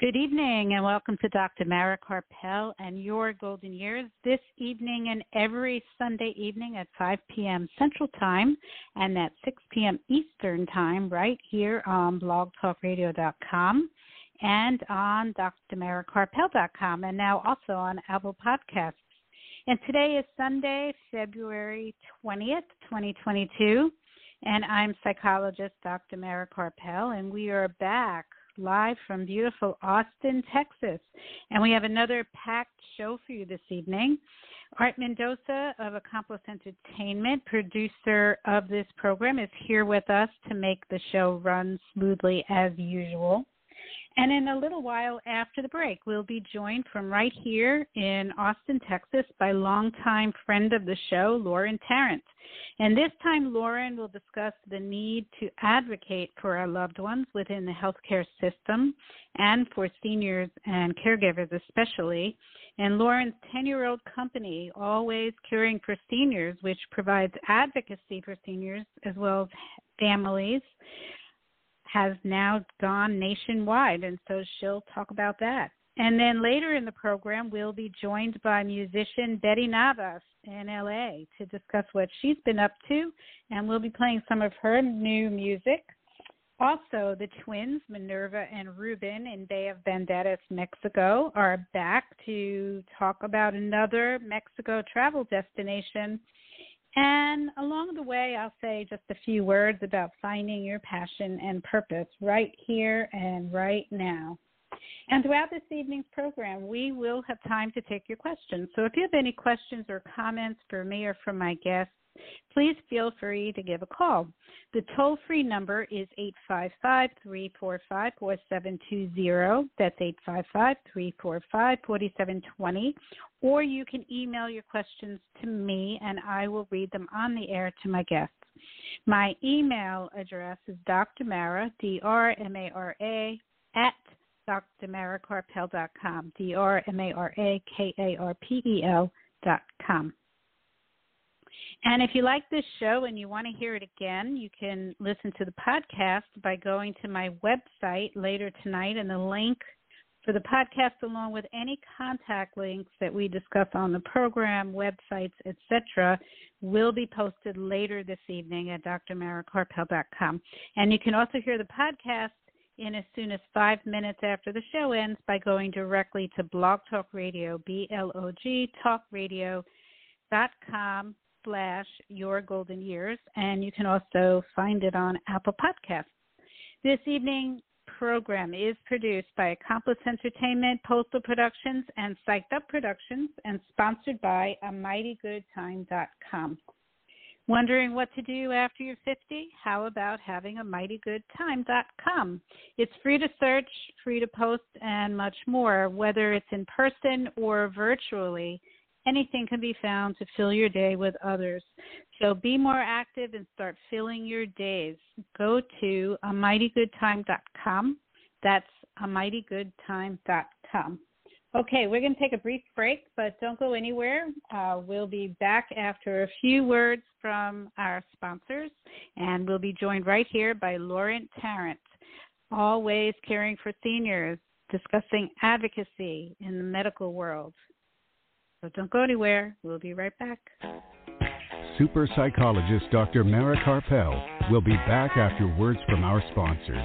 Good evening and welcome to Dr. Mara Karpel and your golden years this evening and every Sunday evening at 5 p.m. Central Time and at 6 p.m. Eastern Time right here on blogtalkradio.com and on drmarakarpel.com and now also on Apple Podcasts. And today is Sunday, February 20th, 2022, and I'm psychologist Dr. Mara Karpel, and we are back live from beautiful Austin, Texas. And we have another packed show for you this evening. Art Mendoza of Accomplice Entertainment, producer of this program, is here with us to make the show run smoothly as usual. And in a little while after the break, we'll be joined from right here in Austin, Texas, by longtime friend of the show, Lauren Tarrant. And this time, Lauren will discuss the need to advocate for our loved ones within the healthcare system and for seniors and caregivers especially. And Lauren's 10-year-old company, All Ways Caring For Seniors, which provides advocacy for seniors as well as families, has now gone nationwide, and so she'll talk about that. And then later in the program, we'll be joined by musician Betty Navas in LA to discuss what she's been up to, and we'll be playing some of her new music. Also, the twins, Minerva and Ruben, in Bay of Banderas, Mexico, are back to talk about another Mexico travel destination. And along the way, I'll say just a few words about finding your passion and purpose right here and right now. And throughout this evening's program, we will have time to take your questions. So if you have any questions or comments for me or for my guests, please feel free to give a call. The toll-free number is 855-345-4720. That's 855-345-4720. Or you can email your questions to me, and I will read them on the air to my guests. My email address is drmara, D-R-M-A-R-A, at drmarakarpel.com, drmarakarpel.com. And if you like this show and you want to hear it again, you can listen to the podcast by going to my website later tonight, and the link for the podcast along with any contact links that we discuss on the program, websites, etc., will be posted later this evening at drmarakarpel.com. And you can also hear the podcast in as soon as 5 minutes after the show ends by going directly to blogtalkradio, B-L-O-G, talkradio.com/yourgoldenyears, and you can also find it on Apple Podcasts. This evening's program is produced by Accomplice Entertainment, Postal Productions, and Psyched Up Productions, and sponsored by AmightyGoodTime.com. Wondering what to do after you're 50? How about having AmightyGoodTime.com? It's free to search, free to post, and much more, whether it's in person or virtually. Anything can be found to fill your day with others. So be more active and start filling your days. Go to AmightyGoodTime.com. That's AmightyGoodTime.com. Okay, we're going to take a brief break, but don't go anywhere. We'll be back after a few words from our sponsors, and we'll be joined right here by Lauren Tarrant, Always Caring for Seniors, discussing advocacy in the medical world. So don't go anywhere. We'll be right back. Super psychologist Dr. Mara Karpel will be back after words from our sponsors.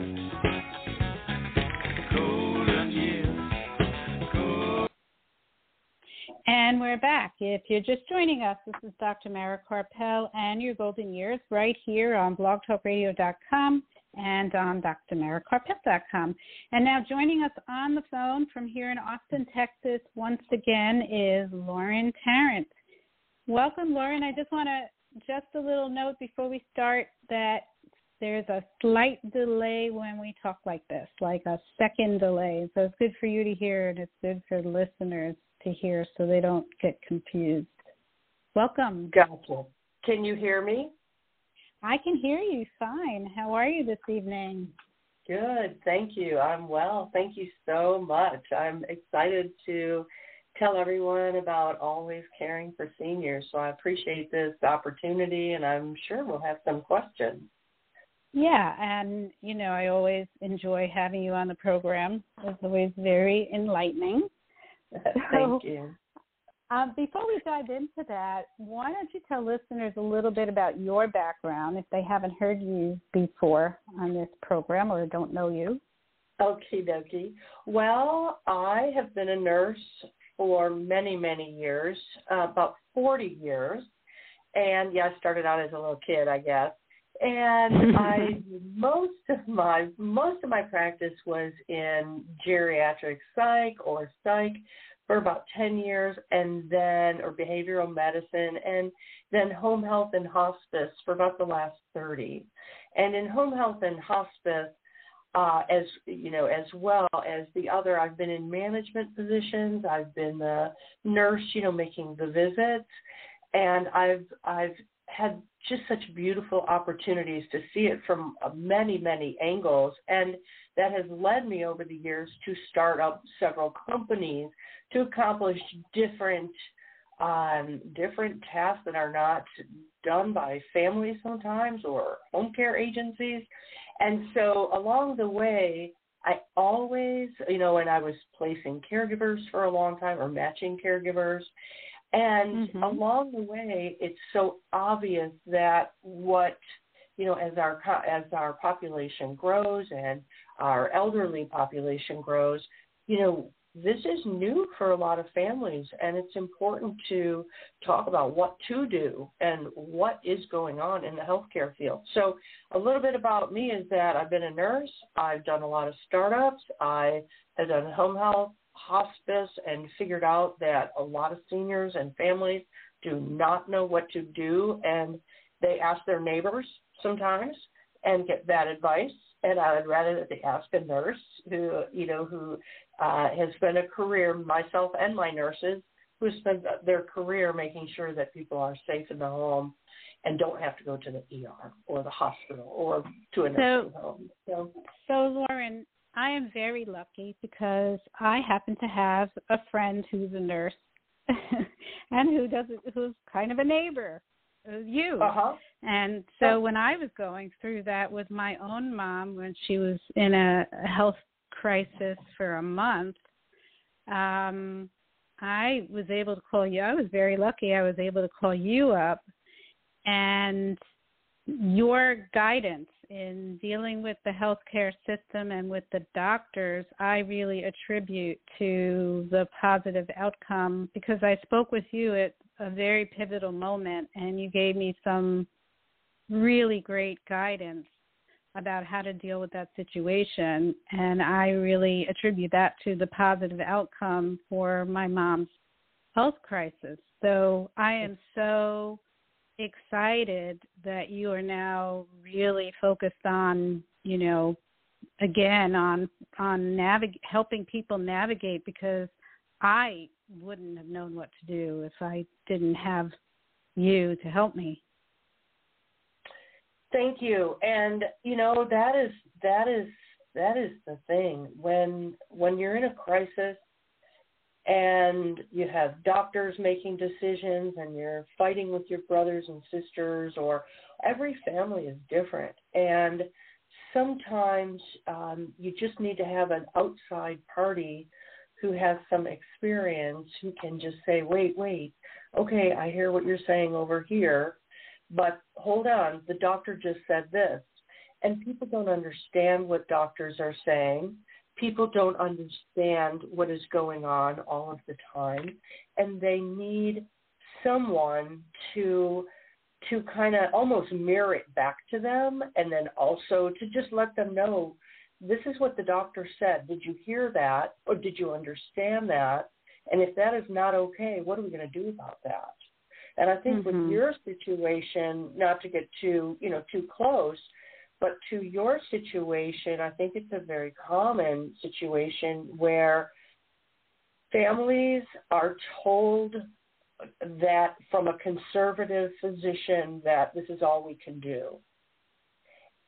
And we're back. If you're just joining us, this is Dr. Mara Karpel and Your Golden Years right here on blogtalkradio.com and on drmarakarpel.com. And now joining us on the phone from here in Austin, Texas, once again is Lauren Tarrant. Welcome, Lauren. I just want to, just a little note before we start that there's a slight delay when we talk like this, like a second delay. So it's good for you to hear and it's good for listeners to hear so they don't get confused. Welcome. Gotcha. Can you hear me? I can hear you fine. How are you this evening? Good. Thank you. I'm well. Thank you so much. I'm excited to tell everyone about Always Caring for Seniors. So I appreciate this opportunity, and I'm sure we'll have some questions. Yeah, and, you know, I always enjoy having you on the program. It's always very enlightening. Thank you. Before we dive into that, why don't you tell listeners a little bit about your background if they haven't heard you before on this program or don't know you? Okie dokie. Well, I have been a nurse for many, many years, about 40 years. And, yeah, I started out as a little kid, I guess. And most of my practice was in geriatric psych or psych for about 10 years, and then or behavioral medicine, and then home health and hospice for about the last 30. And in home health and hospice, as you know, as well as the other, I've been in management positions. I've been the nurse, you know, making the visits, and I've had just such beautiful opportunities to see it from many, many angles. And that has led me over the years to start up several companies to accomplish different tasks that are not done by families sometimes or home care agencies. And so along the way, I always, you know, and I was placing caregivers for a long time or matching caregivers. And along the way, it's so obvious that what, you know, as our population grows and our elderly population grows, you know, this is new for a lot of families, and it's important to talk about what to do and what is going on in the healthcare field. So a little bit about me is that I've been a nurse. I've done a lot of startups. I have done home health, hospice, and figured out that a lot of seniors and families do not know what to do, and they ask their neighbors sometimes and get bad advice, and I would rather that they ask a nurse who has spent a career, myself and my nurses, who spent their career making sure that people are safe in the home and don't have to go to the ER or the hospital or to a nursing home. So Lauren, I am very lucky because I happen to have a friend who's a nurse and who's kind of a neighbor, you. Uh-huh. And so when I was going through that with my own mom when she was in a health crisis for a month, I was able to call you. I was very lucky. I was able to call you up, and your guidance in dealing with the healthcare system and with the doctors, I really attribute to the positive outcome because I spoke with you at a very pivotal moment, and you gave me some really great guidance about how to deal with that situation. And I really attribute that to the positive outcome for my mom's health crisis. So I am so excited that you are now really focused on, you know, again, on helping people navigate, because I wouldn't have known what to do if I didn't have you to help me. Thank you. And, you know, that is the thing. When you're in a crisis, and you have doctors making decisions, and you're fighting with your brothers and sisters, or every family is different. And sometimes you just need to have an outside party who has some experience, who can just say, wait, okay, I hear what you're saying over here, but hold on, the doctor just said this. And people don't understand what doctors are saying. People don't understand what is going on all of the time. And they need someone to kind of almost mirror it back to them, and then also to just let them know, this is what the doctor said. Did you hear that? Or did you understand that? And if that is not okay, what are we going to do about that? And I think with your situation, not to get too close, but to your situation, I think it's a very common situation where families are told that from a conservative physician that this is all we can do.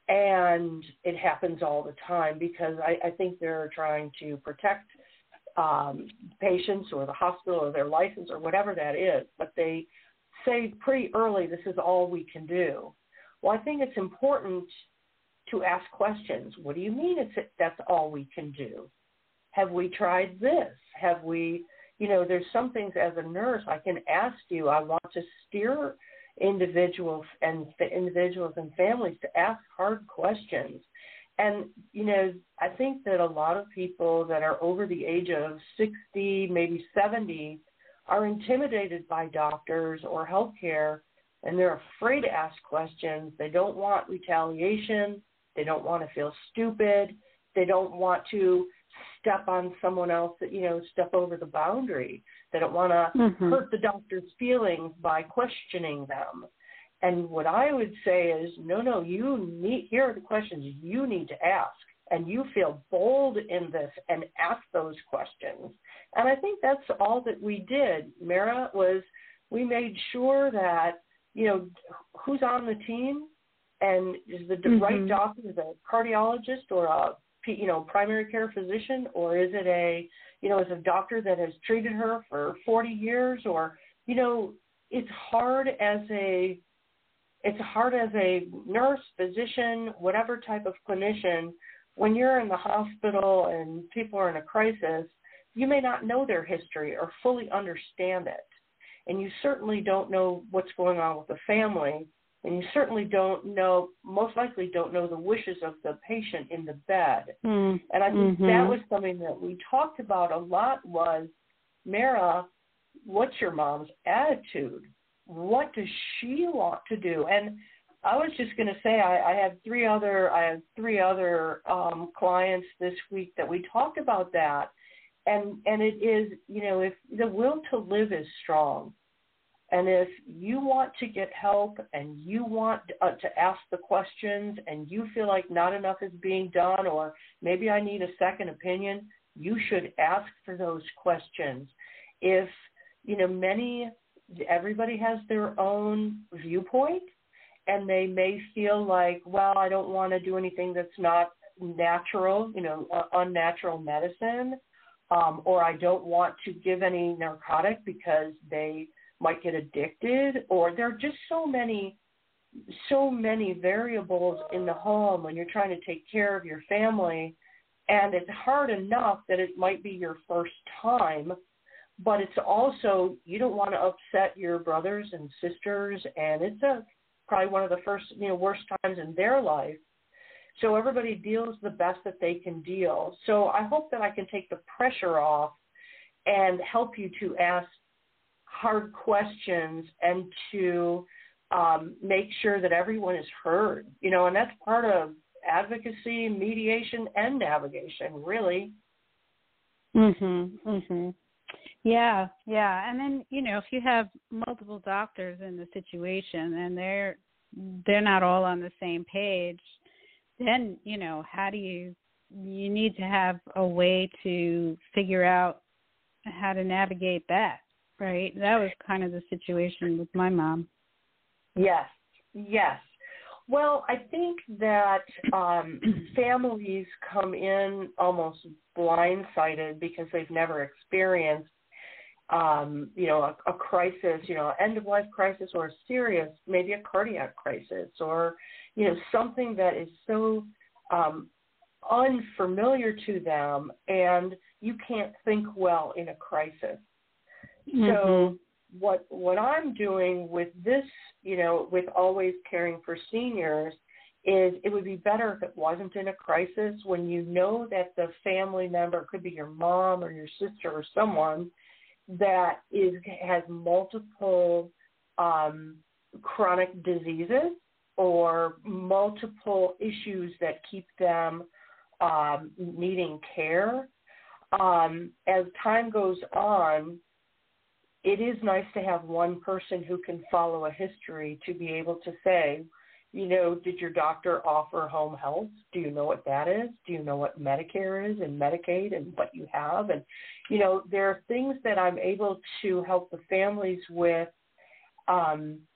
And it happens all the time because I think they're trying to protect patients or the hospital or their license or whatever that is, but they say pretty early, this is all we can do. Well, I think it's important to ask questions. What do you mean that's all we can do? Have we tried this? Have we, there's some things as a nurse I can ask you. I want to steer individuals and families to ask hard questions. And, I think that a lot of people that are over the age of 60, maybe 70, are intimidated by doctors or healthcare, and they're afraid to ask questions. They don't want retaliation. They don't want to feel stupid. They don't want to step on someone else, step over the boundary. They don't want to hurt the doctor's feelings by questioning them. And what I would say is, no, here are the questions you need to ask. And you feel bold in this and ask those questions. And I think that's all that we did, Mara, was we made sure that, who's on the team and is the right doctor, is a cardiologist or a primary care physician, or is it is a doctor that has treated her for 40 years, or, it's hard as a nurse, physician, whatever type of clinician, when you're in the hospital and people are in a crisis, you may not know their history or fully understand it. And you certainly don't know what's going on with the family. And you certainly most likely don't know the wishes of the patient in the bed. And I think that was something that we talked about a lot was, Mara, what's your mom's attitude? What does she want to do? And I was just going to say I have three other clients this week that we talked about that. And it is, if the will to live is strong, and if you want to get help and you want to ask the questions and you feel like not enough is being done, or maybe I need a second opinion, you should ask for those questions. If, everybody has their own viewpoint, and they may feel like, well, I don't want to do anything that's not natural, unnatural medicine, or I don't want to give any narcotic because they might get addicted, or there are just so many variables in the home when you're trying to take care of your family, and it's hard enough that it might be your first time, but it's also, you don't want to upset your brothers and sisters, and it's probably one of the first, worst times in their life. So everybody deals the best that they can deal. So I hope that I can take the pressure off and help you to ask hard questions and to make sure that everyone is heard, and that's part of advocacy, mediation, and navigation, really. Yeah. And then, if you have multiple doctors in the situation and they're not all on the same page, then, how do you need to have a way to figure out how to navigate that. Right. That was kind of the situation with my mom. Yes. Well, I think that families come in almost blindsided because they've never experienced a crisis, end-of-life crisis, or a serious, maybe a cardiac crisis, or, something that is so unfamiliar to them, and you can't think well in a crisis. Mm-hmm. So what I'm doing with this, with Always Caring for Seniors, is it would be better if it wasn't in a crisis, when you know that the family member, could be your mom or your sister or someone, that has multiple chronic diseases or multiple issues that keep them needing care. As time goes on, it is nice to have one person who can follow a history to be able to say, did your doctor offer home health? Do you know what that is? Do you know what Medicare is and Medicaid and what you have? And, there are things that I'm able to help the families with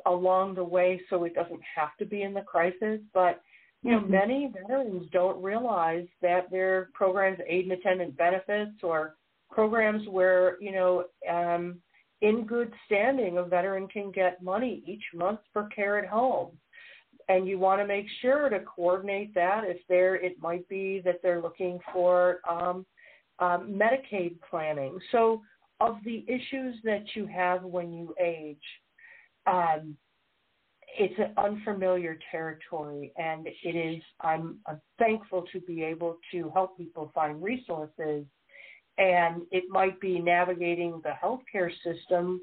along the way, so it doesn't have to be in the crisis. But, many veterans don't realize that there are programs, aid and attendant benefits, or programs where, in good standing, a veteran can get money each month for care at home. And you want to make sure to coordinate that. It might be that they're looking for Medicaid planning. So of the issues that you have when you age, it's an unfamiliar territory. And it is, I'm thankful to be able to help people find resources. And it might be navigating the healthcare system,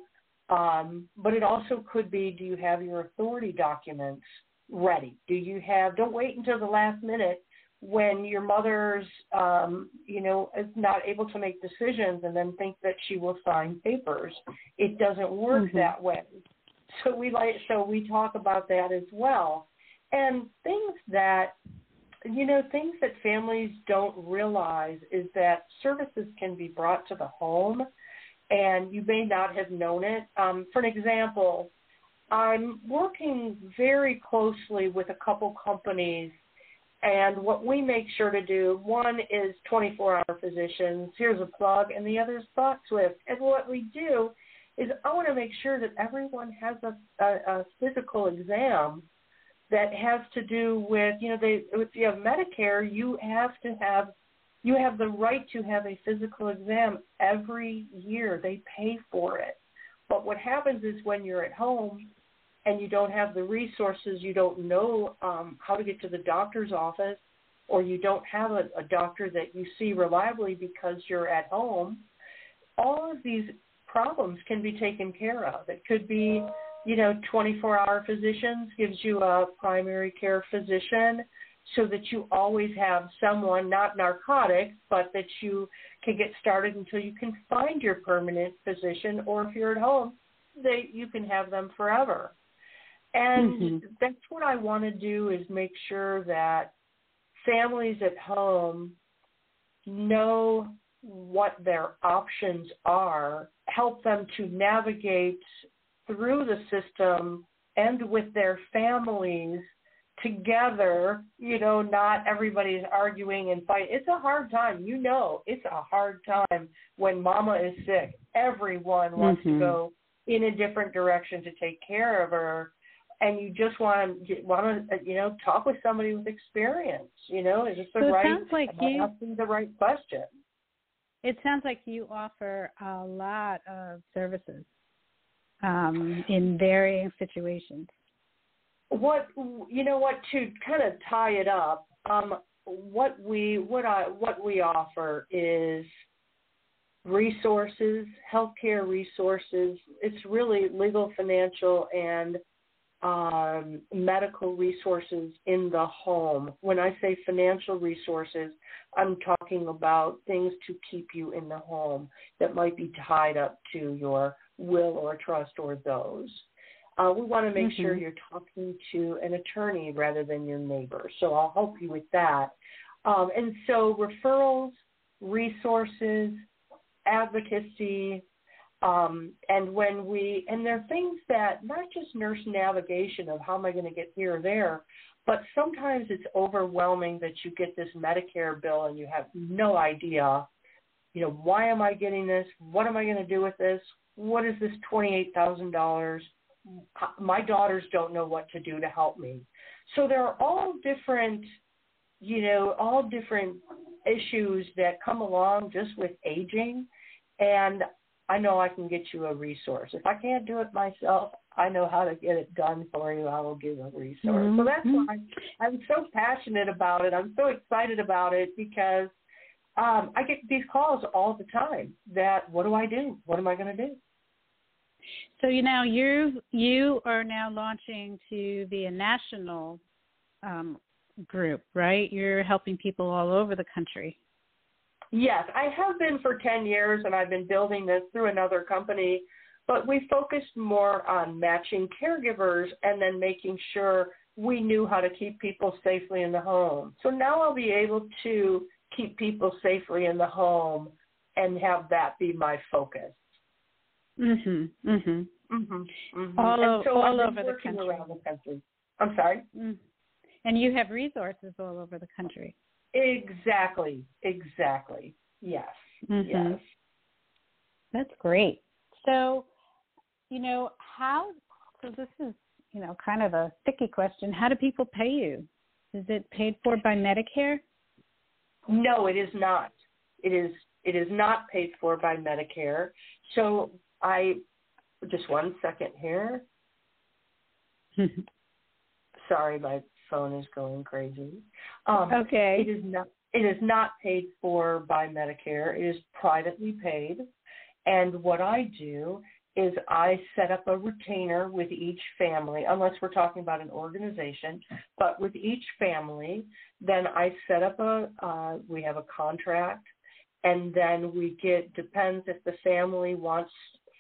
but it also could be, do you have your authority documents ready? Don't wait until the last minute when your mother's, is not able to make decisions and then think that she will sign papers. It doesn't work that way. So we talk about that as well. And things that, things that families don't realize is that services can be brought to the home, and you may not have known it. For an example, I'm working very closely with a couple companies, and what we make sure to do, one is 24-hour physicians, here's a plug, and the other is ThoughtSwift. And what we do is I want to make sure that everyone has a physical exam that has to do with, if you have Medicare, you have the right to have a physical exam every year. They pay for it. But what happens is when you're at home and you don't have the resources, you don't know how to get to the doctor's office, or you don't have a doctor that you see reliably because you're at home, all of these problems can be taken care of. It could be, 24-hour physicians gives you a primary care physician, so that you always have someone, not narcotics, but that you can get started until you can find your permanent physician, or if you're at home, you can have them forever. And that's what I want to do, is make sure that families at home know what their options are, help them to navigate through the system and with their families together, not everybody's arguing and fighting. It's a hard time. It's a hard time when mama is sick. Everyone wants to go in a different direction to take care of her. And you just want to talk with somebody with experience, is this asking the right question? It sounds like you offer a lot of services in varying situations. To kind of tie it up, what we offer is resources, healthcare resources. It's really legal, financial, and medical resources in the home. When I say financial resources, I'm talking about things to keep you in the home that might be tied up to your will or trust or those. We want to make sure you're talking to an attorney rather than your neighbor. So I'll help you with that. And so referrals, resources, advocacy, and there are things that, not just nurse navigation of how am I going to get here or there, but sometimes it's overwhelming that you get this Medicare bill and you have no idea, why am I getting this? What am I going to do with this? what is this $28,000? My daughters don't know what to do to help me. So there are all different, you know, all different issues that come along just with aging. And I know I can get you a resource. If I can't do it myself, I know how to get it done for you. I will give a resource. Mm-hmm. So that's why I'm so passionate about it. I'm so excited about it because I get these calls all the time that, what do I do? What am I going to do? So, you know, you are now launching to be a national group, right? You're helping people all over the country. Yes, I have been for 10 years, and I've been building this through another company, but we focused more on matching caregivers and then making sure we knew how to keep people safely in the home. So now I'll be able to keep people safely in the home and have that be my focus. Mm-hmm, mm-hmm, mm-hmm, mm-hmm. All over the country. Around the country. I'm sorry? Mm-hmm. And you have resources all over the country. Exactly. Yes, mm-hmm. Yes. That's great. So, you know, so this is, you know, kind of a sticky question. How do people pay you? Is it paid for by Medicare? No, it is not. It is not paid for by Medicare. So just one second here. Sorry, my phone is going crazy. Okay. It is not paid for by Medicare. It is privately paid. And what I do is I set up a retainer with each family, unless we're talking about an organization, but with each family, then I set up we have a contract, and then depends if the family wants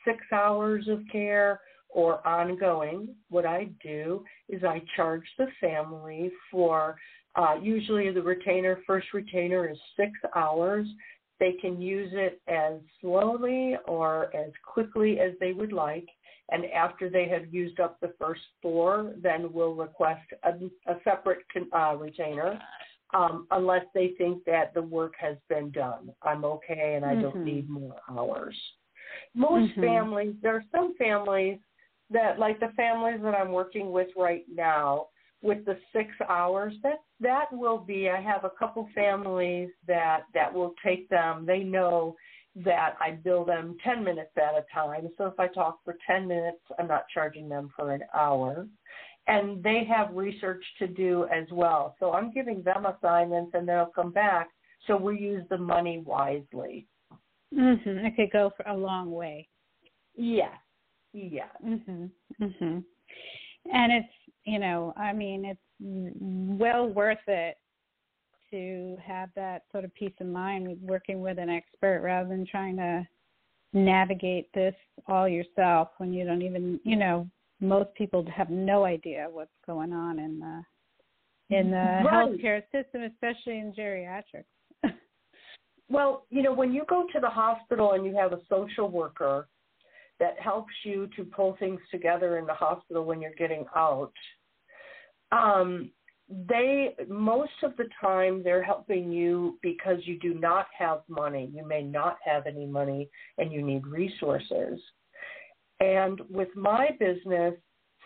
6 hours of care or ongoing. What I do is I charge the family for, usually the first retainer is 6 hours. They can use it as slowly or as quickly as they would like. And after they have used up the first 4, then we'll request a separate retainer unless they think that the work has been done. I'm okay and I don't need more hours. Most families, there are some families that, like the families that I'm working with right now, with the 6 hours, that will be, I have a couple families that will take them. They know that I bill them 10 minutes at a time. So if I talk for 10 minutes, I'm not charging them for an hour. And they have research to do as well. So I'm giving them assignments and they'll come back. So we use the money wisely. Mm-hmm. It could go for a long way. Yeah. Mm-hmm. Mm-hmm. And it's, you know, I mean, it's well worth it to have that sort of peace of mind working with an expert rather than trying to navigate this all yourself when you don't even, you know, most people have no idea what's going on in the healthcare system, especially in geriatrics. Well, you know, when you go to the hospital and you have a social worker that helps you to pull things together in the hospital when you're getting out, most of the time they're helping you because you do not have money. You may not have any money and you need resources. And with my business,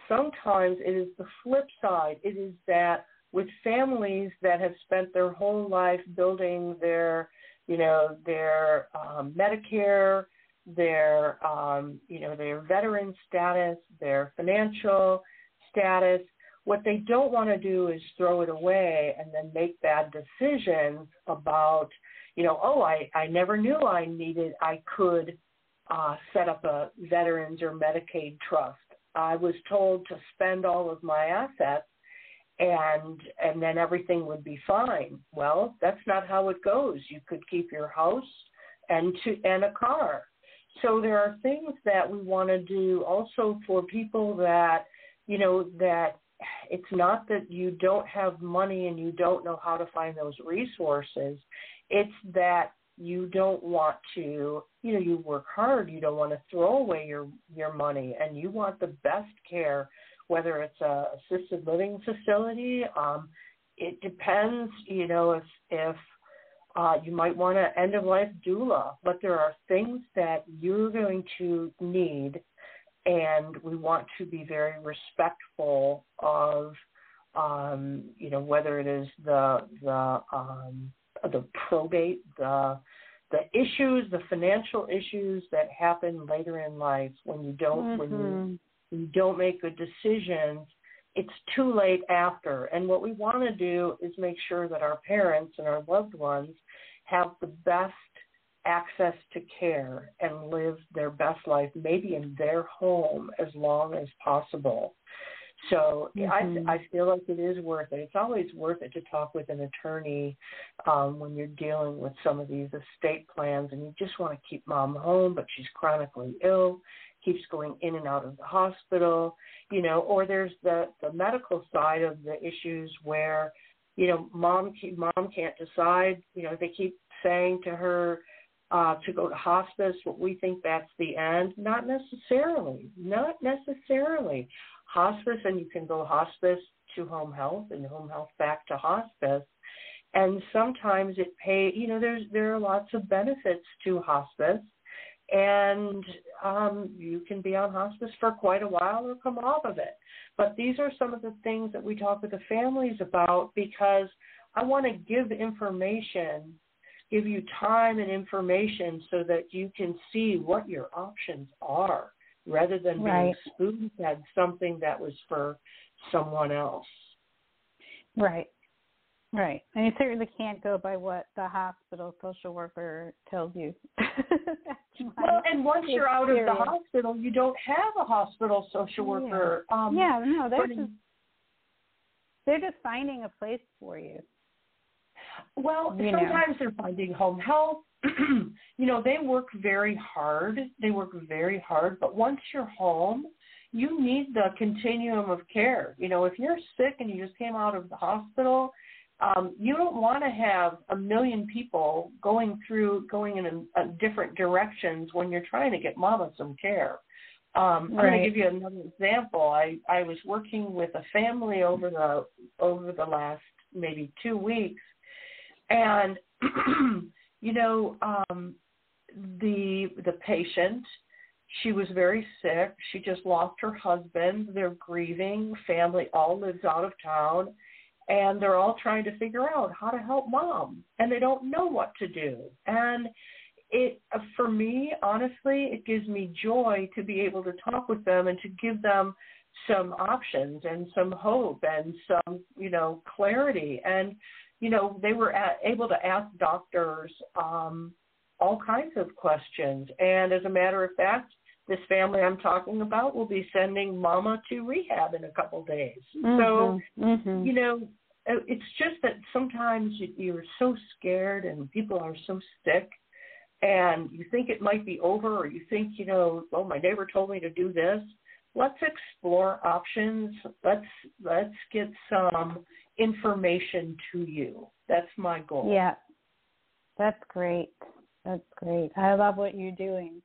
sometimes it is the flip side. It is that with families that have spent their whole life building their Medicare, their veteran status, their financial status, what they don't want to do is throw it away and then make bad decisions about, you know, I never knew I could set up a veterans or Medicaid trust. I was told to spend all of my assets and then everything would be fine. Well, that's not how it goes. You could keep your house and a car. So there are things that we want to do also for people that, you know, that it's not that you don't have money and you don't know how to find those resources. It's that you don't want to, you know, you work hard. You don't want to throw away your money and you want the best care, whether it's an assisted living facility. It depends, you know, if You might want an end-of-life doula, but there are things that you're going to need, and we want to be very respectful of, whether it is the probate, the issues, the financial issues that happen later in life when you don't when you don't make good decisions. It's too late after. And what we want to do is make sure that our parents and our loved ones have the best access to care and live their best life, maybe in their home, as long as possible. So I feel like it is worth it. It's always worth it to talk with an attorney when you're dealing with some of these estate plans, and you just want to keep mom home, but she's chronically ill, keeps going in and out of the hospital, or there's the medical side of the issues where, mom can't decide, they keep saying to her to go to hospice, what we think that's the end. Not necessarily. Hospice, and you can go hospice to home health and home health back to hospice. And sometimes it pays, there are lots of benefits to hospice. And you can be on hospice for quite a while or come off of it. But these are some of the things that we talk with the families about, because I want to give you time and information so that you can see what your options are, rather than being spoon-fed something that was for someone else. Right. And you certainly can't go by what the hospital social worker tells you. Well, and once you're out of the hospital, you don't have a hospital social worker. They're just finding a place for you. Well, sometimes they're finding home health. They work very hard. But once you're home, you need the continuum of care. If you're sick and you just came out of the hospital, you don't want to have a million people going in a different directions when you're trying to get mama some care. I'm going to give you another example. I was working with a family over the last maybe 2 weeks, and the patient, she was very sick. She just lost her husband. They're grieving. Family all lives out of town. And they're all trying to figure out how to help mom, and they don't know what to do. And for me, honestly, it gives me joy to be able to talk with them and to give them some options and some hope and some, clarity. And, they were able to ask doctors all kinds of questions. And as a matter of fact, this family I'm talking about will be sending mama to rehab in a couple days. It's just that sometimes you're so scared and people are so sick, and you think it might be over, or you think, my neighbor told me to do this. Let's explore options. Let's get some information to you. That's my goal. Yeah. That's great. I love what you're doing.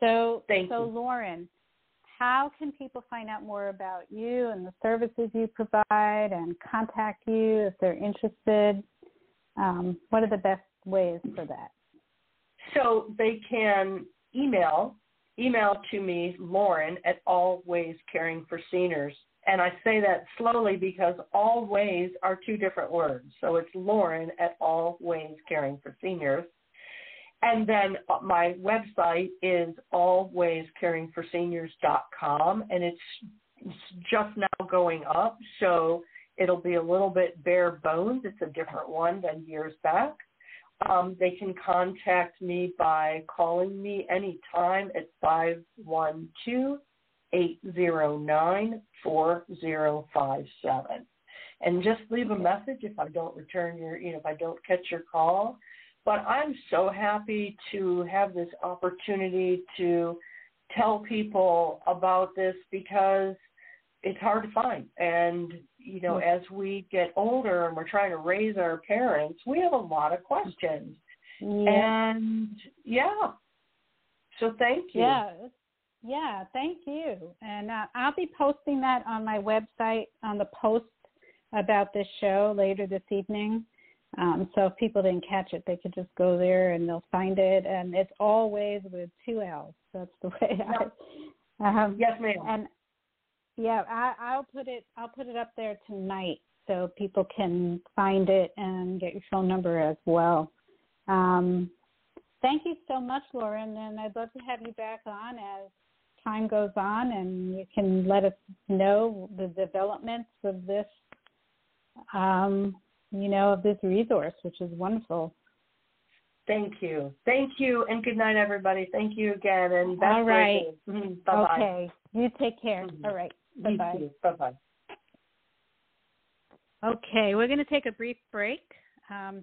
So Lauren, how can people find out more about you and the services you provide and contact you if they're interested? What are the best ways for that? So they can email to me, Lauren, at All Ways Caring for Seniors. And I say that slowly because all ways are two different words. So it's Lauren at All Ways Caring for Seniors. And then my website is allwayscaringforseniors.com, and it's just now going up, so it'll be a little bit bare bones. It's a different one than years back. They can contact me by calling me anytime at 512-809-4057. And just leave a message if I don't return if I don't catch your call. But I'm so happy to have this opportunity to tell people about this, because it's hard to find. And, as we get older and we're trying to raise our parents, we have a lot of questions. Yeah. And, so thank you. Yeah, thank you. And I'll be posting that on my website on the post about this show later this evening. So if people didn't catch it, they could just go there and they'll find it. And it's Always with two L's. That's the way. Yes, ma'am. And yeah, I'll put it up there tonight so people can find it and get your phone number as well. Thank you so much, Lauren, and I'd love to have you back on as time goes on, and you can let us know the developments of this, of this resource, which is wonderful. Thank you, and good night, everybody. Thank you again, and all right, bye. Okay, you take care. Mm-hmm. All right, bye. Okay, we're going to take a brief break.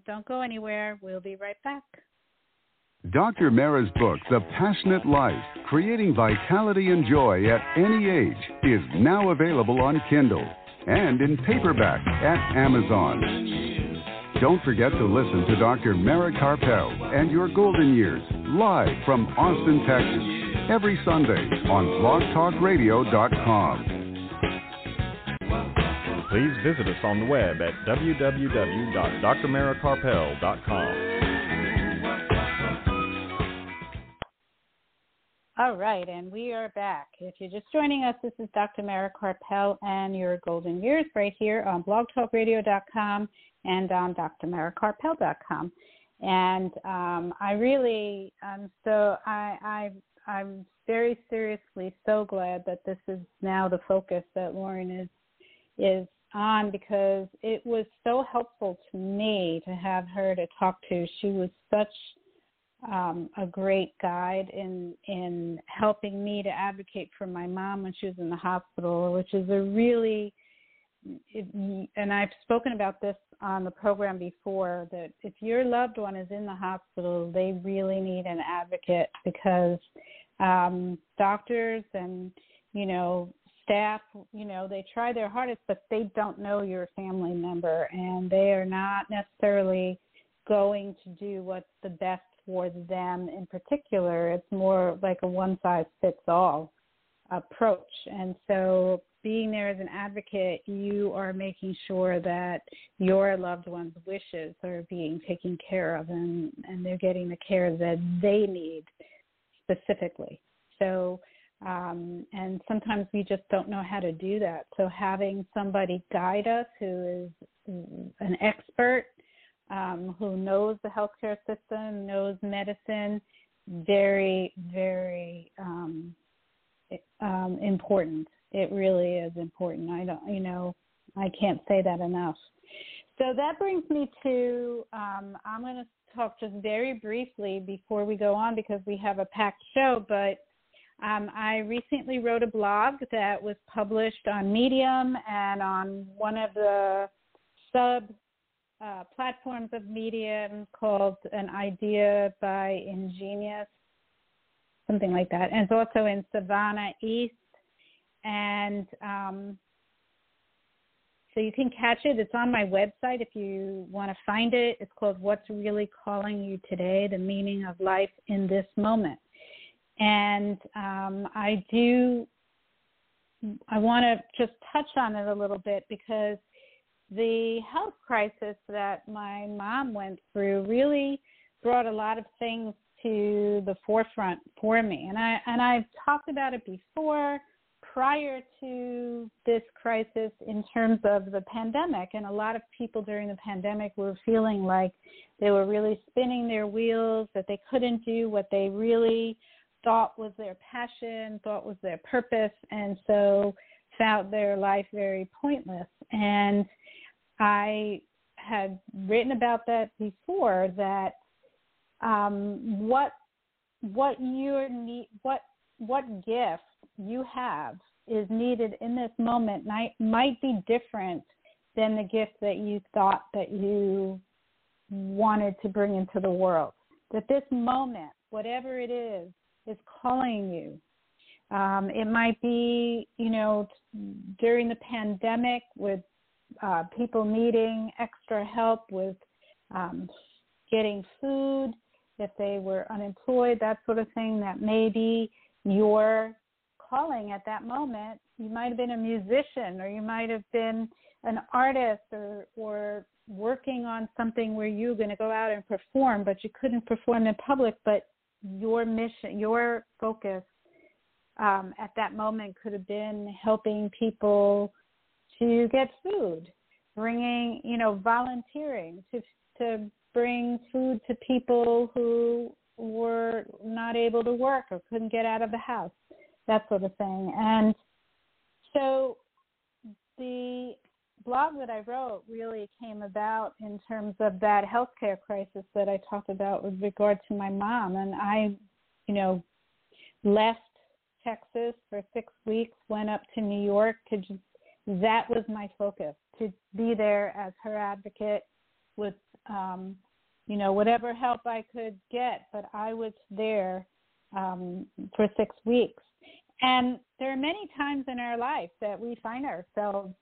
Don't go anywhere. We'll be right back. Dr. Mara's book, The Passionate Life, Creating Vitality and Joy at Any Age, is now available on Kindle and in paperback at Amazon. Don't forget to listen to Dr. Mara Karpel and Your Golden Years, live from Austin, Texas, every Sunday on blogtalkradio.com. Please visit us on the web at www.drmarakarpel.com. All right, and we are back. If you're just joining us, this is Dr. Mara Karpel and Your Golden Years right here on blogtalkradio.com and on drmarakarpel.com. And I'm very seriously so glad that this is now the focus that Lauren is on, because it was so helpful to me to have her to talk to. She was such a great guide in helping me to advocate for my mom when she was in the hospital, which is and I've spoken about this on the program before, that if your loved one is in the hospital, they really need an advocate, because doctors and, staff, they try their hardest, but they don't know your family member, and they are not necessarily going to do what's the best for them in particular. It's more like a one-size-fits-all approach. And so being there as an advocate, you are making sure that your loved one's wishes are being taken care of, and they're getting the care that they need specifically. So, and sometimes we just don't know how to do that. So having somebody guide us who is an expert, who knows the healthcare system, knows medicine, very, very important. It really is important. I can't say that enough. So that brings me to, I'm going to talk just very briefly before we go on, because we have a packed show, but I recently wrote a blog that was published on Medium and on one of the platforms of Medium called An Idea by Ingenious, something like that. And it's also in Savannah East. And so you can catch it. It's on my website if you want to find it. It's called What's Really Calling You Today, The Meaning of Life in This Moment. And I want to just touch on it a little bit, because the health crisis that my mom went through really brought a lot of things to the forefront for me. And I've talked about it before, prior to this crisis, in terms of the pandemic. And a lot of people during the pandemic were feeling like they were really spinning their wheels, that they couldn't do what they really thought was their passion, thought was their purpose, and so found their life very pointless. And I had written about that before, that what gift you have is needed in this moment might be different than the gift that you thought that you wanted to bring into the world. That this moment, whatever it is calling you. It might be, during the pandemic, with people needing extra help with getting food, if they were unemployed, that sort of thing. That may be your calling at that moment. You might have been a musician, or you might have been an artist, or working on something where you're going to go out and perform, but you couldn't perform in public, but your mission, your focus at that moment could have been helping people to get food, bringing, you know, volunteering to bring food to people who were not able to work or couldn't get out of the house, that sort of thing. And so the blog that I wrote really came about in terms of that healthcare crisis that I talked about with regard to my mom. And I, you know, left Texas for 6 weeks, went up to New York to just, that was my focus, to be there as her advocate with, you know, whatever help I could get. But I was there for 6 weeks. And there are many times in our life that we find ourselves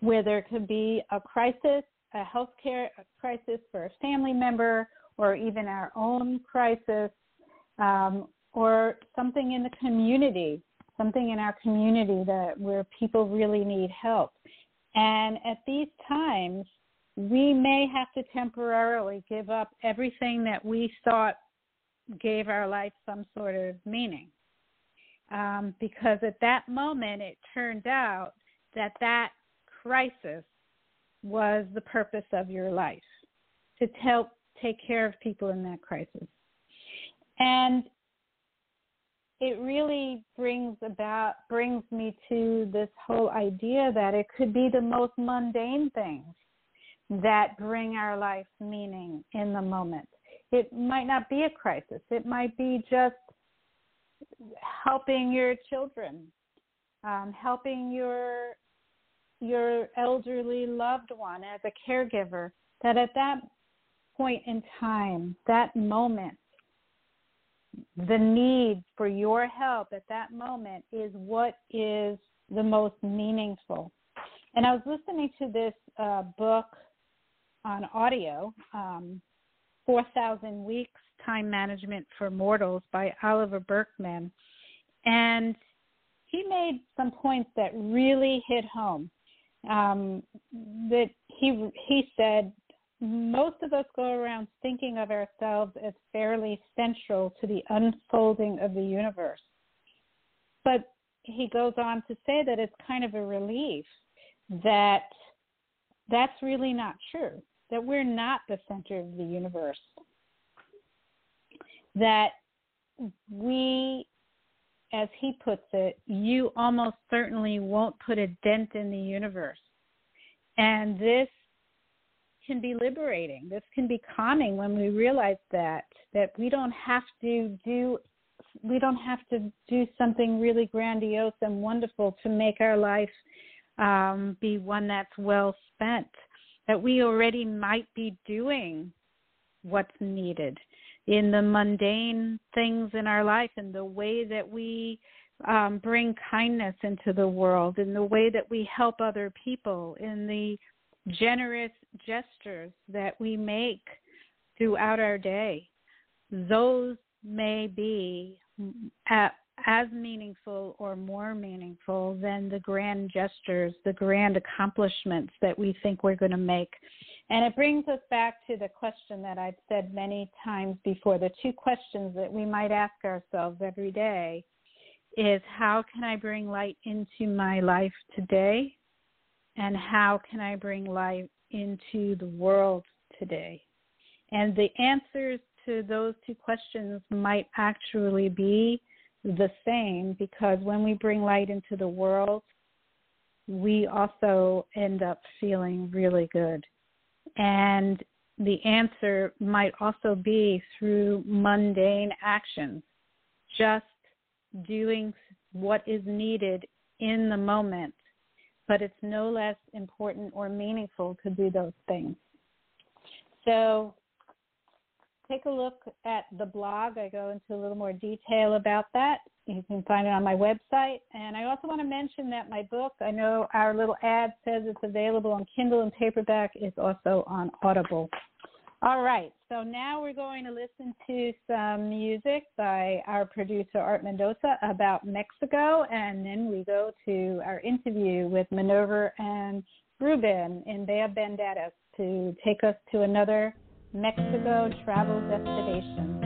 where there could be a crisis, a healthcare crisis for a family member, or even our own crisis, or something in the community, something in our community that where people really need help. And at these times, we may have to temporarily give up everything that we thought gave our life some sort of meaning. Because at that moment, it turned out that that crisis was the purpose of your life, to help take care of people in that crisis. And it really brings me to this whole idea that it could be the most mundane things that bring our life meaning in the moment. It might not be a crisis. It might be just helping your children, helping your elderly loved one as a caregiver, that at that point in time, that moment, the need for your help at that moment is what is the most meaningful. And I was listening to this book on audio, 4,000 Weeks Time Management for Mortals by Oliver Burkeman, and he made some points that really hit home. That he said, most of us go around thinking of ourselves as fairly central to the unfolding of the universe. But he goes on to say that it's kind of a relief that that's really not true, that we're not the center of the universe, that we, as he puts it, you almost certainly won't put a dent in the universe. And this can be liberating. This can be calming when we realize that we don't have to do something really grandiose and wonderful to make our life be one that's well spent, that we already might be doing what's needed in the mundane things in our life, in the way that we bring kindness into the world, in the way that we help other people, in the generous gestures that we make throughout our day. Those may be as meaningful or more meaningful than the grand gestures, the grand accomplishments that we think we're going to make. And it brings us back to the question that I've said many times before. The two questions that we might ask ourselves every day is, how can I bring light into my life today? And how can I bring light into the world today? And the answers to those two questions might actually be the same, because when we bring light into the world, we also end up feeling really good. And the answer might also be through mundane actions, just doing what is needed in the moment. But it's no less important or meaningful to do those things. So take a look at the blog. I go into a little more detail about that. You can find it on my website. And I also want to mention that my book, I know our little ad says it's available on Kindle and paperback, is also on Audible. All right, so now we're going to listen to some music by our producer, Art Mendoza, about Mexico, and then we go to our interview with Minerva and Ruben in Bay of Banderas to take us to another Mexico travel destination.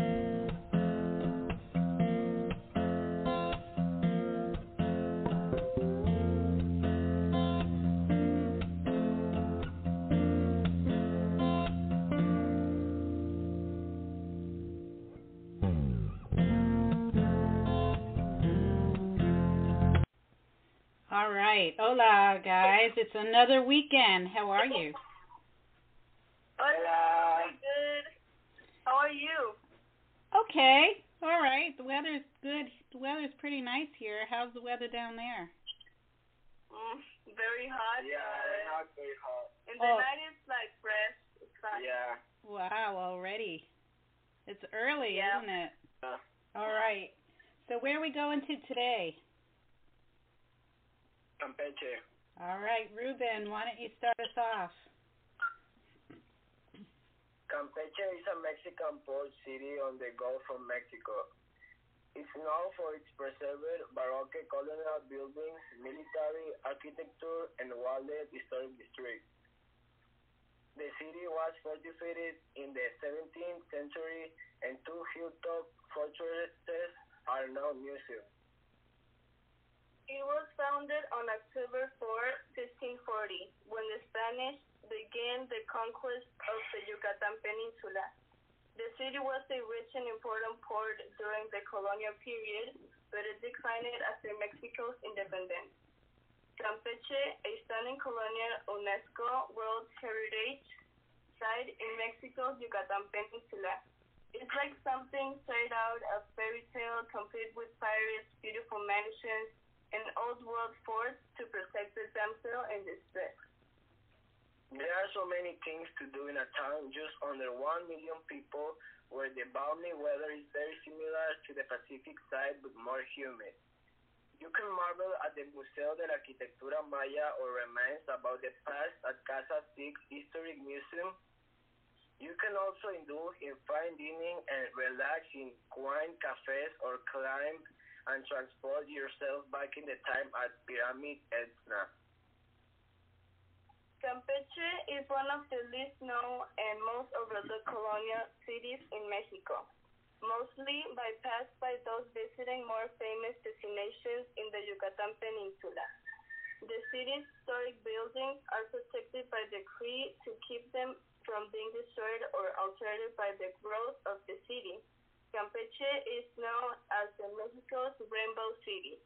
All right. Hola, guys. It's another weekend. How are you? Hola. Good. How are you? Okay. All right. The weather's good. The weather's pretty nice here. How's the weather down there? Very hot. Yeah, not very hot. And the night is like fresh. It's hot. Yeah. Wow, already. It's early, isn't it? All right. So where are we going to today? Campeche. All right, Ruben, why don't you start us off? Campeche is a Mexican port city on the Gulf of Mexico. It's known for its preserved Baroque colonial buildings, military architecture, and walled historic district. The city was fortified in the 17th century, and two hilltop fortresses are now museums. It was founded on October 4, 1540, when the Spanish began the conquest of the Yucatan Peninsula. The city was a rich and important port during the colonial period, but it declined after Mexico's independence. Campeche, a stunning colonial UNESCO World Heritage Site in Mexico's Yucatan Peninsula. It's like something straight out of fairy tale, complete with pirates, beautiful mansions, and old-world forts to protect the damsel in distress. There are so many things to do in a town just under 1 million people, where the balmy weather is very similar to the Pacific side but more humid. You can marvel at the Museo de la Arquitectura Maya or reminisce about the past at Casa Six Historic Museum. You can also indulge in fine dining and relax in quaint cafes or climb and transport yourself back in the time at Pyramid Edzna. Campeche is one of the least known and most overlooked colonial cities in Mexico, mostly bypassed by those visiting more famous destinations in the Yucatan Peninsula. The city's historic buildings are protected by decree to keep them from being destroyed or altered by the growth of the city. Campeche is known as Mexico's Rainbow City.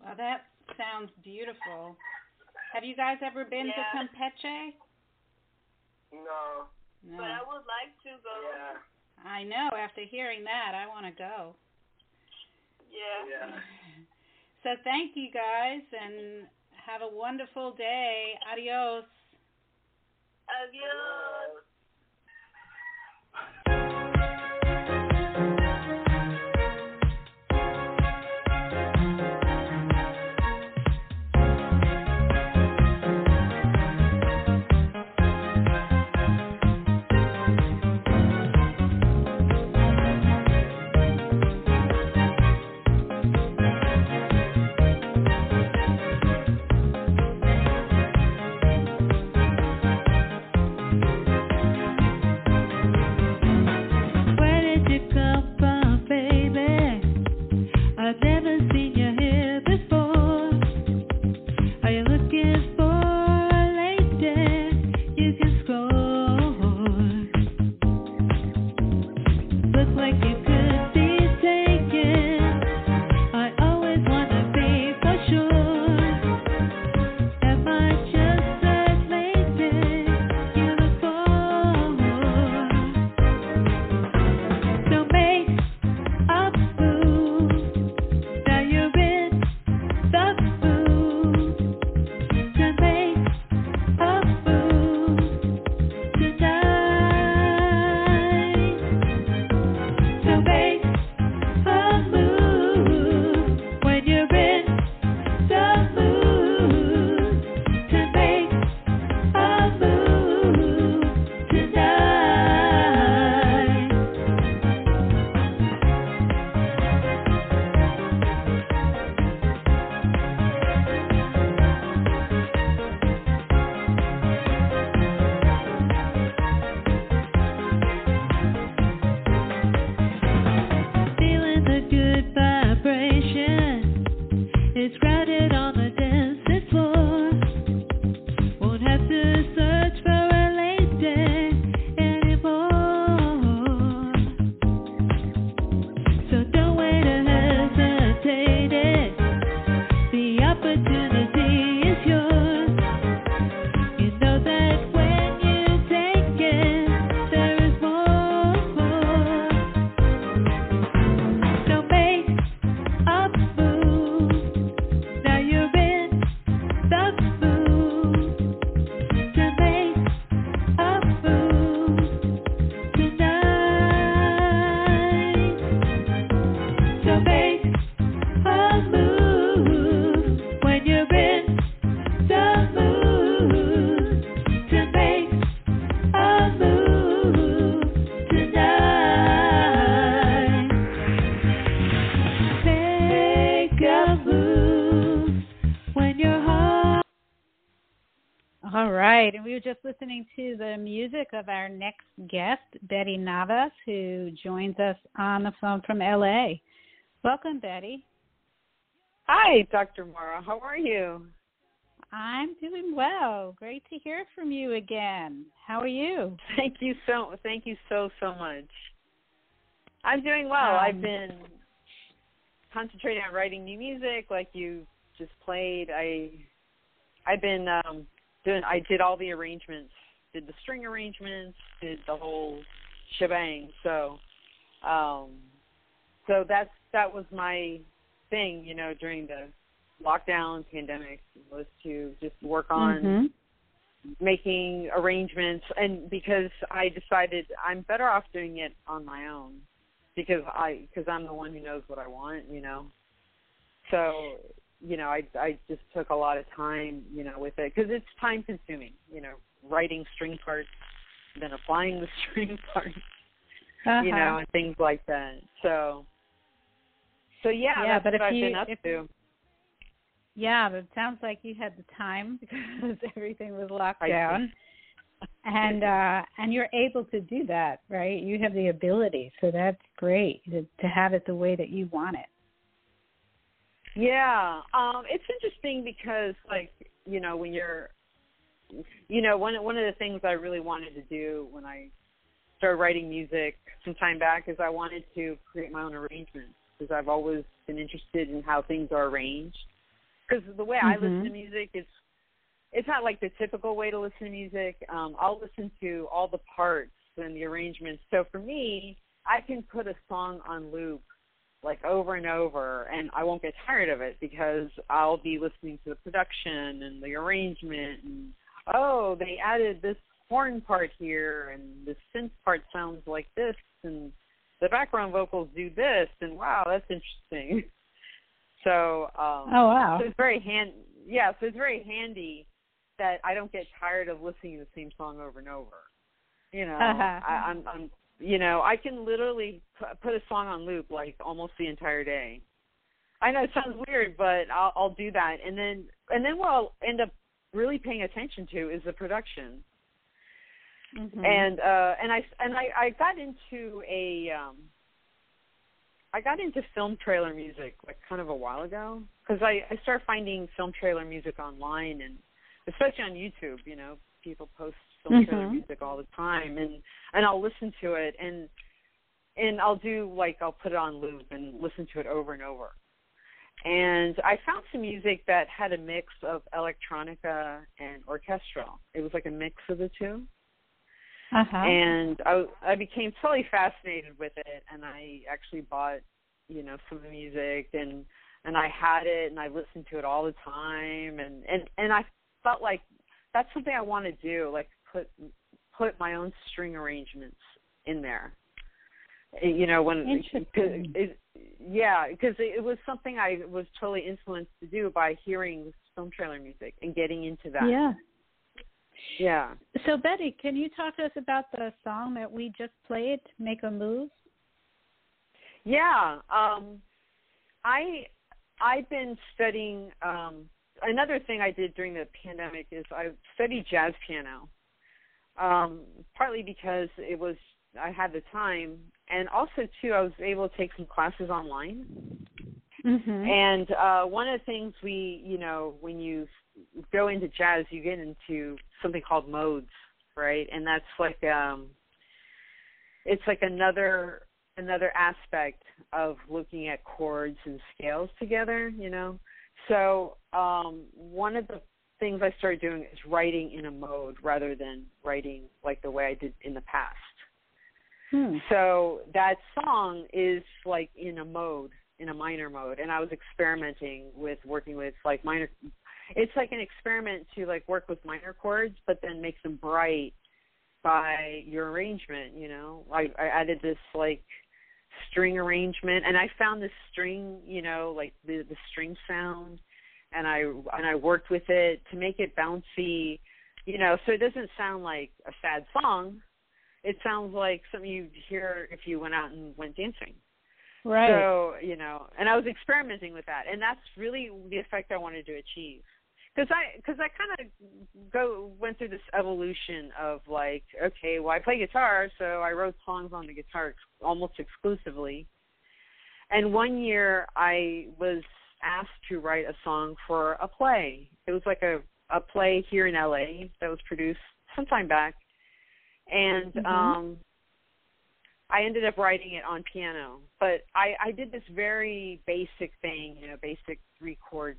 Well, that sounds beautiful. Have you guys ever been to Campeche? No. But I would like to go. Yeah. I know. After hearing that, I want to go. Yeah. So thank you guys, and have a wonderful day. Adios. Adios. you're in the mood to make a move tonight. Make a move when you're home. All right, and we were just listening to the music of our next guest, Betty Navas, who joins us on the phone from L.A. Welcome, Betty. Hi, Dr. Mara. How are you? I'm doing well. Great to hear from you again. How are you? Thank you so much. I'm doing well. I've been concentrating on writing new music, like you just played. I did all the arrangements, did the string arrangements, did the whole shebang. So that was my thing, you know, during the lockdown pandemic, was to just work on making arrangements. And because I decided I'm better off doing it on my own because I'm the one who knows what I want, you know. So, you know, I just took a lot of time, you know, with it because it's time consuming, you know, writing string parts, then applying the string parts, you know, and things like that. So, yeah, that's what I've been up to. Yeah, but it sounds like you had the time because everything was locked down. And you're able to do that, right? You have the ability, so that's great to have it the way that you want it. Yeah, it's interesting because, like, you know, when you're, you know, one of the things I really wanted to do when I started writing music some time back is I wanted to create my own arrangements, because I've always been interested in how things are arranged. Because the way I listen to music, it's not like the typical way to listen to music. I'll listen to all the parts and the arrangements. So for me, I can put a song on loop, like, over and over, and I won't get tired of it because I'll be listening to the production and the arrangement and, oh, they added this horn part here and this synth part sounds like this and the background vocals do this, and wow, that's interesting. So it's very handy that I don't get tired of listening to the same song over and over. You know, I'm you know, I can literally put a song on loop like almost the entire day. I know it sounds weird, but I'll do that, and then what I'll end up really paying attention to is the production. Mm-hmm. And I got into film trailer music like kind of a while ago because I started finding film trailer music online, and especially on YouTube, you know, people post film trailer music all the time, and I'll listen to it and I'll do, like, I'll put it on loop and listen to it over and over. And I found some music that had a mix of electronica and orchestral. It was like a mix of the two. And I became totally fascinated with it, and I actually bought, you know, some of the music, and I had it, and I listened to it all the time, and I felt like that's something I want to do, like put my own string arrangements in there, you know, when because it was something I was totally influenced to do by hearing film trailer music and getting into that. Yeah. Yeah. So, Betty, can you talk to us about the song that we just played, Make a Move? Yeah. I've been studying another thing I did during the pandemic is I studied jazz piano, partly because I had the time, and also, too, I was able to take some classes online. And one of the things when you go into jazz, you get into something called modes, right? And that's like it's like another aspect of looking at chords and scales together, you know. So one of the things I started doing is writing in a mode rather than writing like the way I did in the past. So that song is like in a minor mode, and I was experimenting with working with like minor. It's like an experiment to like work with minor chords, but then make them bright by your arrangement, you know. I added this like string arrangement, and I found this string, you know, like the string sound, and I worked with it to make it bouncy, you know, so it doesn't sound like a sad song. It sounds like something you'd hear if you went out and went dancing. Right. So, you know, and I was experimenting with that, and that's really the effect I wanted to achieve. Because I kind of went through this evolution of like, okay, well, I play guitar, so I wrote songs on the guitar almost exclusively. And one year I was asked to write a song for a play. It was like a play here in L.A. that was produced some time back. And I ended up writing it on piano. But I did this very basic thing, you know, basic three-chord,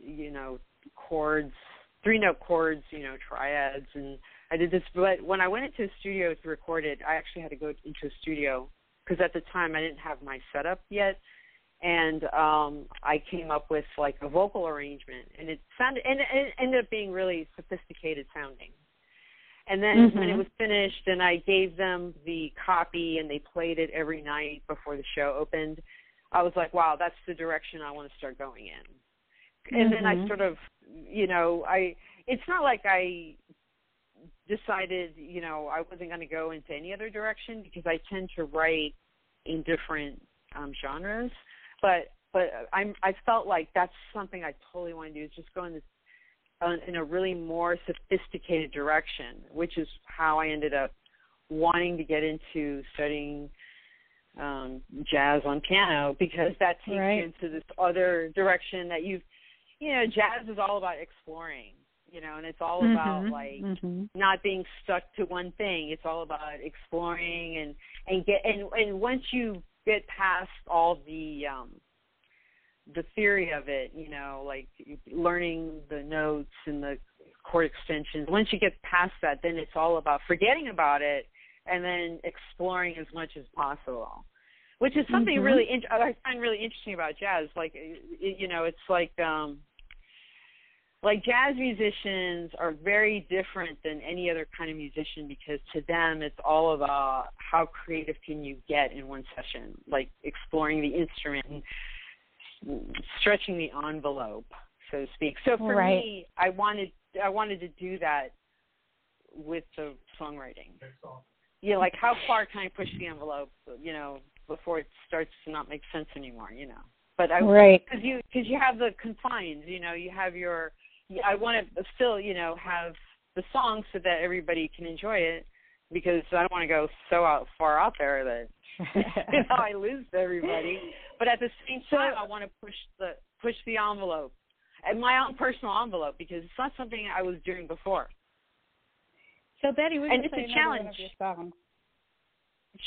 you know, chords, three-note chords, you know, triads. And I did this. But when I went into the studio to record it, I actually had to go into a studio because at the time I didn't have my setup yet. And I came up with, like, a vocal arrangement. And it sounded, and it ended up being really sophisticated sounding. And then when it was finished and I gave them the copy and they played it every night before the show opened, I was like, wow, that's the direction I want to start going in. And then I sort of, you know, it's not like I decided, you know, I wasn't going to go into any other direction because I tend to write in different genres. But I felt like that's something I totally want to do is just go in a really more sophisticated direction, which is how I ended up wanting to get into studying jazz on piano, because that takes you into this other direction that you know, jazz is all about exploring, you know, and it's all about like not being stuck to one thing. It's all about exploring and once you get past all the theory of it, you know, like learning the notes and the chord extensions. Once you get past that, then it's all about forgetting about it and then exploring as much as possible, which is something really I find really interesting about jazz. Like, you know, it's like jazz musicians are very different than any other kind of musician because to them it's all about how creative can you get in one session, like exploring the instrument and stretching the envelope, so to speak. So for me, I wanted to do that with the songwriting. Yeah, like how far can I push the envelope, you know, before it starts to not make sense anymore, you know. But I because you have the confines, you know, you have your I want to still, you know, have the song so that everybody can enjoy it because I don't want to go so far out there that you know, I lose everybody. But at the same time, I want to push the envelope, and my own personal envelope, because it's not something I was doing before. So Betty, we're going to play another one of your songs.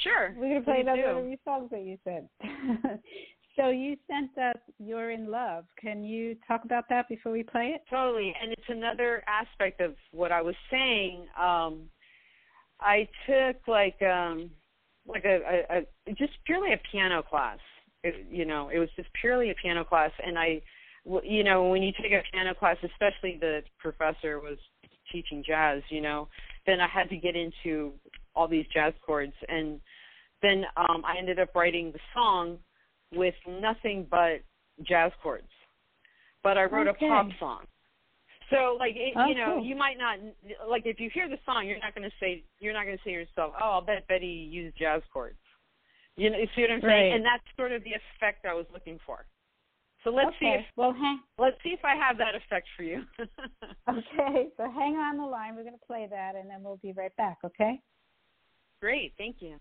Sure, we're going to play another one of your songs that you said. So you sent us "You're in Love." Can you talk about that before we play it? Totally, and it's another aspect of what I was saying. I took like a just purely a piano class. It was just purely a piano class, and I, you know, when you take a piano class, especially the professor was teaching jazz, you know, then I had to get into all these jazz chords, and then I ended up writing the song with nothing but jazz chords, but I wrote a pop song. So, like, you know, you might not, like, if you hear the song, you're not going to say to yourself, oh, I'll bet Betty used jazz chords. You know, you see what I'm saying? Right. And that's sort of the effect I was looking for. So let's see if I have that effect for you. Okay, so hang on the line. We're going to play that, and then we'll be right back, okay? Great, thank you.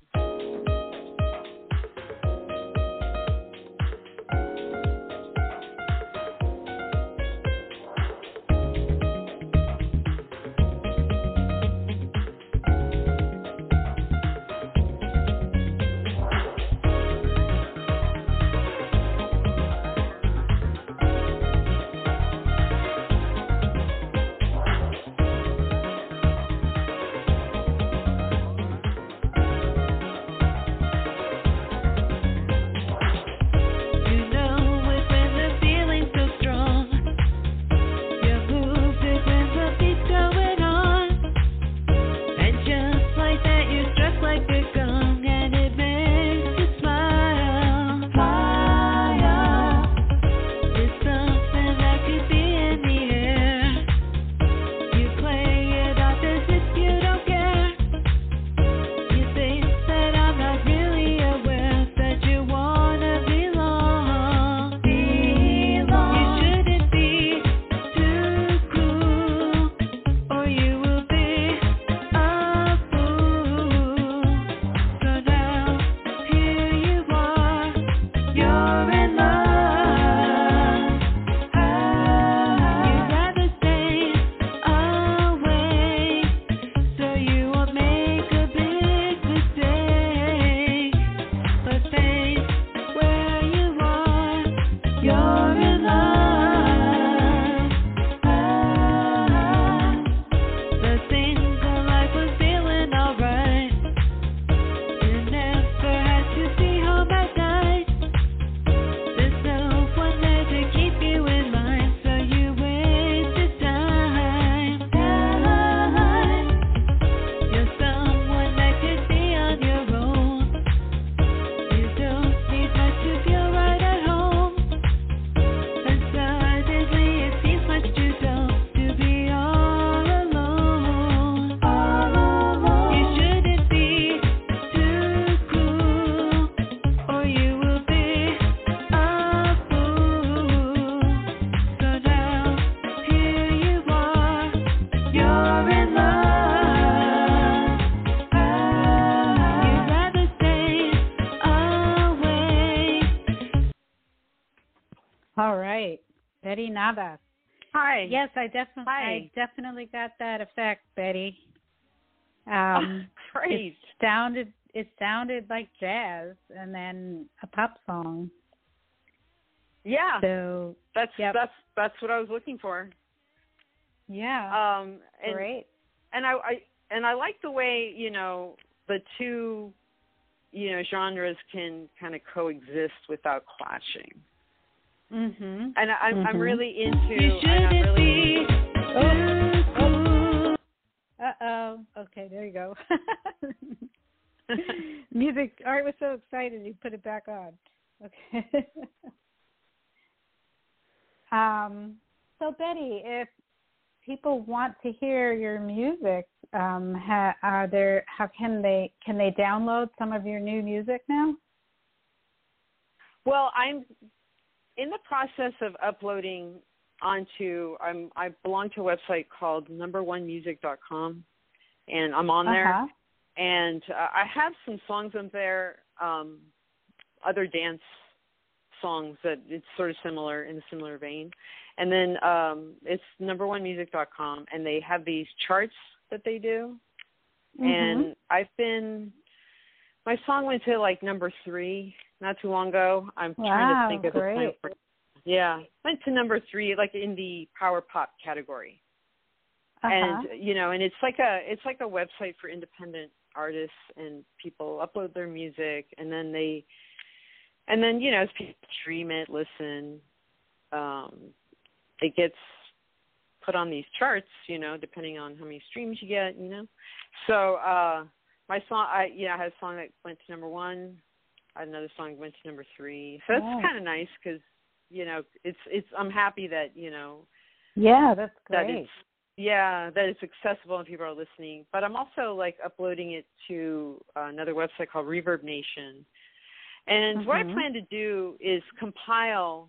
Betty Navas. Hi. Yes, I definitely got that effect, Betty. Great. It sounded like jazz and then a pop song. Yeah. So that's what I was looking for. Yeah. Great. And I like the way, you know, the two, you know, genres can kind of coexist without clashing. Mm-hmm. And I'm really into. Okay, there you go. Music. Art was so excited he put it back on. Okay. So Betty, if people want to hear your music, can they download some of your new music now? Well, I'm in the process of uploading onto, I belong to a website called numberonemusic.com, and I'm on there. Uh-huh. And I have some songs on there, other dance songs that it's sort of similar, in a similar vein. And then it's numberonemusic.com, and they have these charts that they do. Mm-hmm. And my song went to like number 3 not too long ago. I'm trying to think of the time. Yeah, went to number 3, like in the power pop category. Uh-huh. And you know, and it's like a website for independent artists, and people upload their music, and then you know, as people stream it, listen, it gets put on these charts, you know, depending on how many streams you get, you know. So I had a song that went to number 1. I had another song that went to number 3. So that's kind of nice because, you know, it's I'm happy that, you know. Yeah, that's great. That it's accessible and people are listening. But I'm also like uploading it to another website called Reverb Nation. And what I plan to do is compile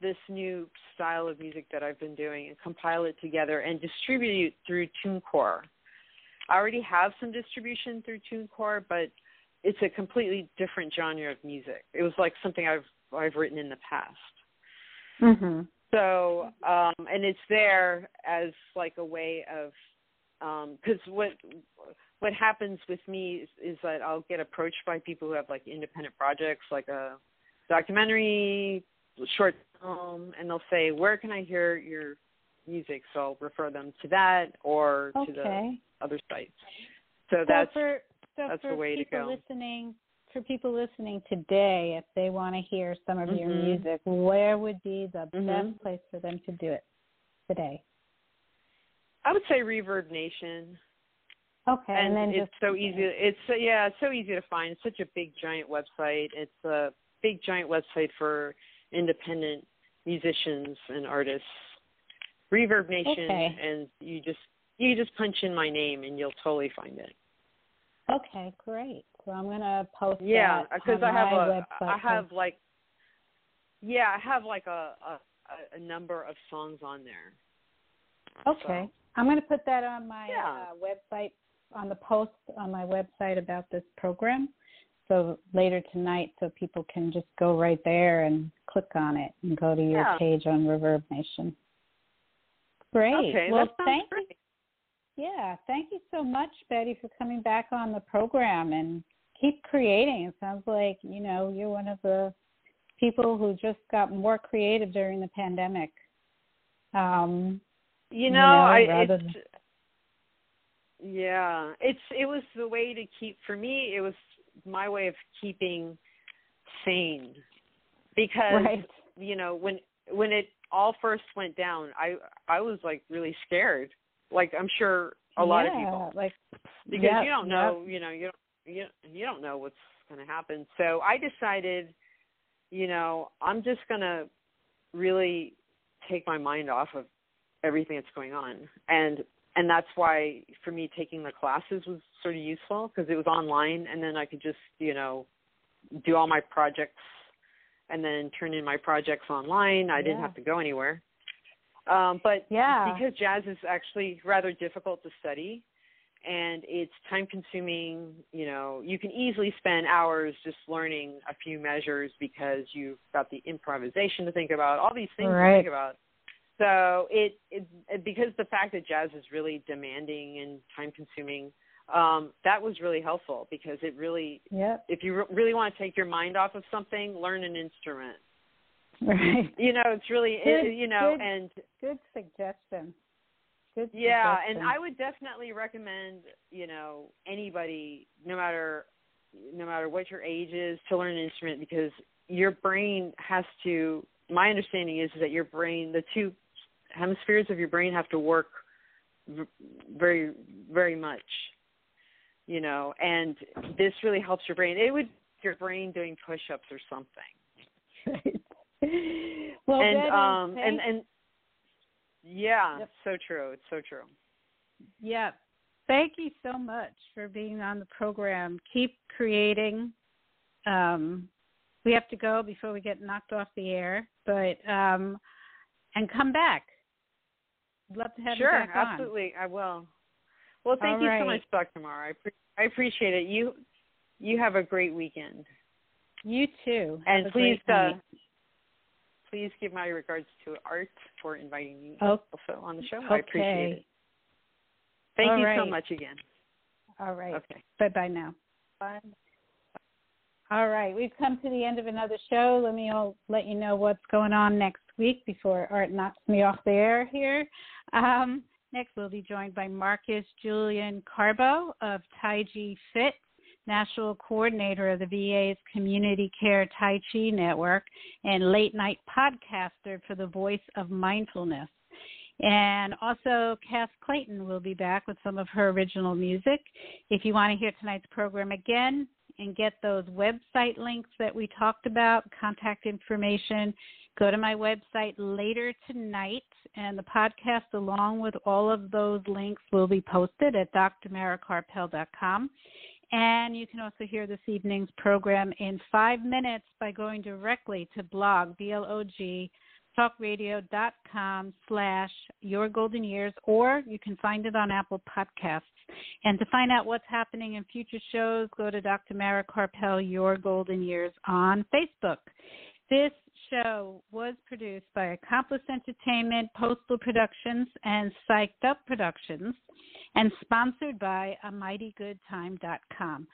this new style of music that I've been doing and compile it together and distribute it through TuneCore. I already have some distribution through TuneCore, but it's a completely different genre of music. It was like something I've written in the past. Mm-hmm. So, and it's there as like a way of, because what happens with me is that I'll get approached by people who have like independent projects, like a documentary, short film, and they'll say, "Where can I hear your music?" So I'll refer them to that or to the other sites. So that's the way to go. For people listening today, if they want to hear some of your music, where would be the best place for them to do it today? I would say Reverb Nation. Okay, and then it's so easy. It's so easy to find. It's such a big giant website. It's a big giant website for independent musicians and artists. Reverb Nation, and you just punch in my name and you'll totally find it. Okay, great. So I'm gonna post that because I have a number of songs on there. Okay, so I'm gonna put that on my website, on the post on my website about this program. So later tonight, so people can just go right there and click on it and go to your page on Reverb Nation. Great. Okay, well, thank you. Yeah, thank you so much, Betty, for coming back on the program, and keep creating. It sounds like, you know, you're one of the people who just got more creative during the pandemic. It was the way to keep, for me, it was my way of keeping sane because, you know, when it all first went down, I was like really scared. Like I'm sure a lot of people, like, because you don't know, you know, you don't know what's going to happen. So I decided, you know, I'm just going to really take my mind off of everything that's going on, and that's why for me taking the classes was sort of useful because it was online, and then I could just, you know, do all my projects and then turn in my projects online. I didn't have to go anywhere. But because jazz is actually rather difficult to study, and it's time-consuming. You know, you can easily spend hours just learning a few measures because you've got the improvisation to think about, all these things to think about. So it because the fact that jazz is really demanding and time-consuming, that was really helpful because it really, if you really want to take your mind off of something, learn an instrument. Right. You know, it's really, good suggestion. And I would definitely recommend, you know, anybody, no matter what your age is, to learn an instrument because your brain has to, my understanding is that your brain, the two hemispheres of your brain have to work very, very much, you know, and this really helps your brain. It would your brain doing push-ups or something. Right. Well, so true. It's so true. Yeah. Thank you so much for being on the program. Keep creating. We have to go before we get knocked off the air, but and come back. I'd love to have you back on. Sure, absolutely. I will. Well, thank you so much, Dr. Mara. I appreciate it. You have a great weekend. You too. And please give my regards to Art for inviting me also on the show. Okay. I appreciate it. Thank you so much again. All right. Okay. Bye-bye now. Bye. All right. We've come to the end of another show. Let you know what's going on next week before Art knocks me off the air here. Next, we'll be joined by Marcus Julian Carbo of Taiji Fit, National Coordinator of the VA's Community Care Tai Chi Network and late-night podcaster for the Voice of Mindfulness. And also, Cass Clayton will be back with some of her original music. If you want to hear tonight's program again and get those website links that we talked about, contact information, go to my website later tonight, and the podcast, along with all of those links, will be posted at drmarakarpel.com. And you can also hear this evening's program in 5 minutes by going directly to blog talkradio.com/yourgoldenyears, or you can find it on Apple Podcasts. And to find out what's happening in future shows, go to Dr. Mara Karpel, Your Golden Years on Facebook. This show was produced by Accomplice Entertainment, Postal Productions, and Psyched Up Productions, and sponsored by AmightyGoodTime.com.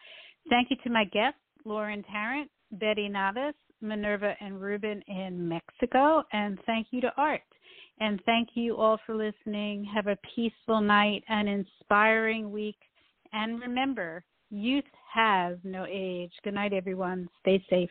Thank you to my guests, Lauren Tarrant, Betty Navas, Minerva, and Ruben in Mexico, and thank you to Art. And thank you all for listening. Have a peaceful night, an inspiring week, and remember, youth has no age. Good night, everyone. Stay safe.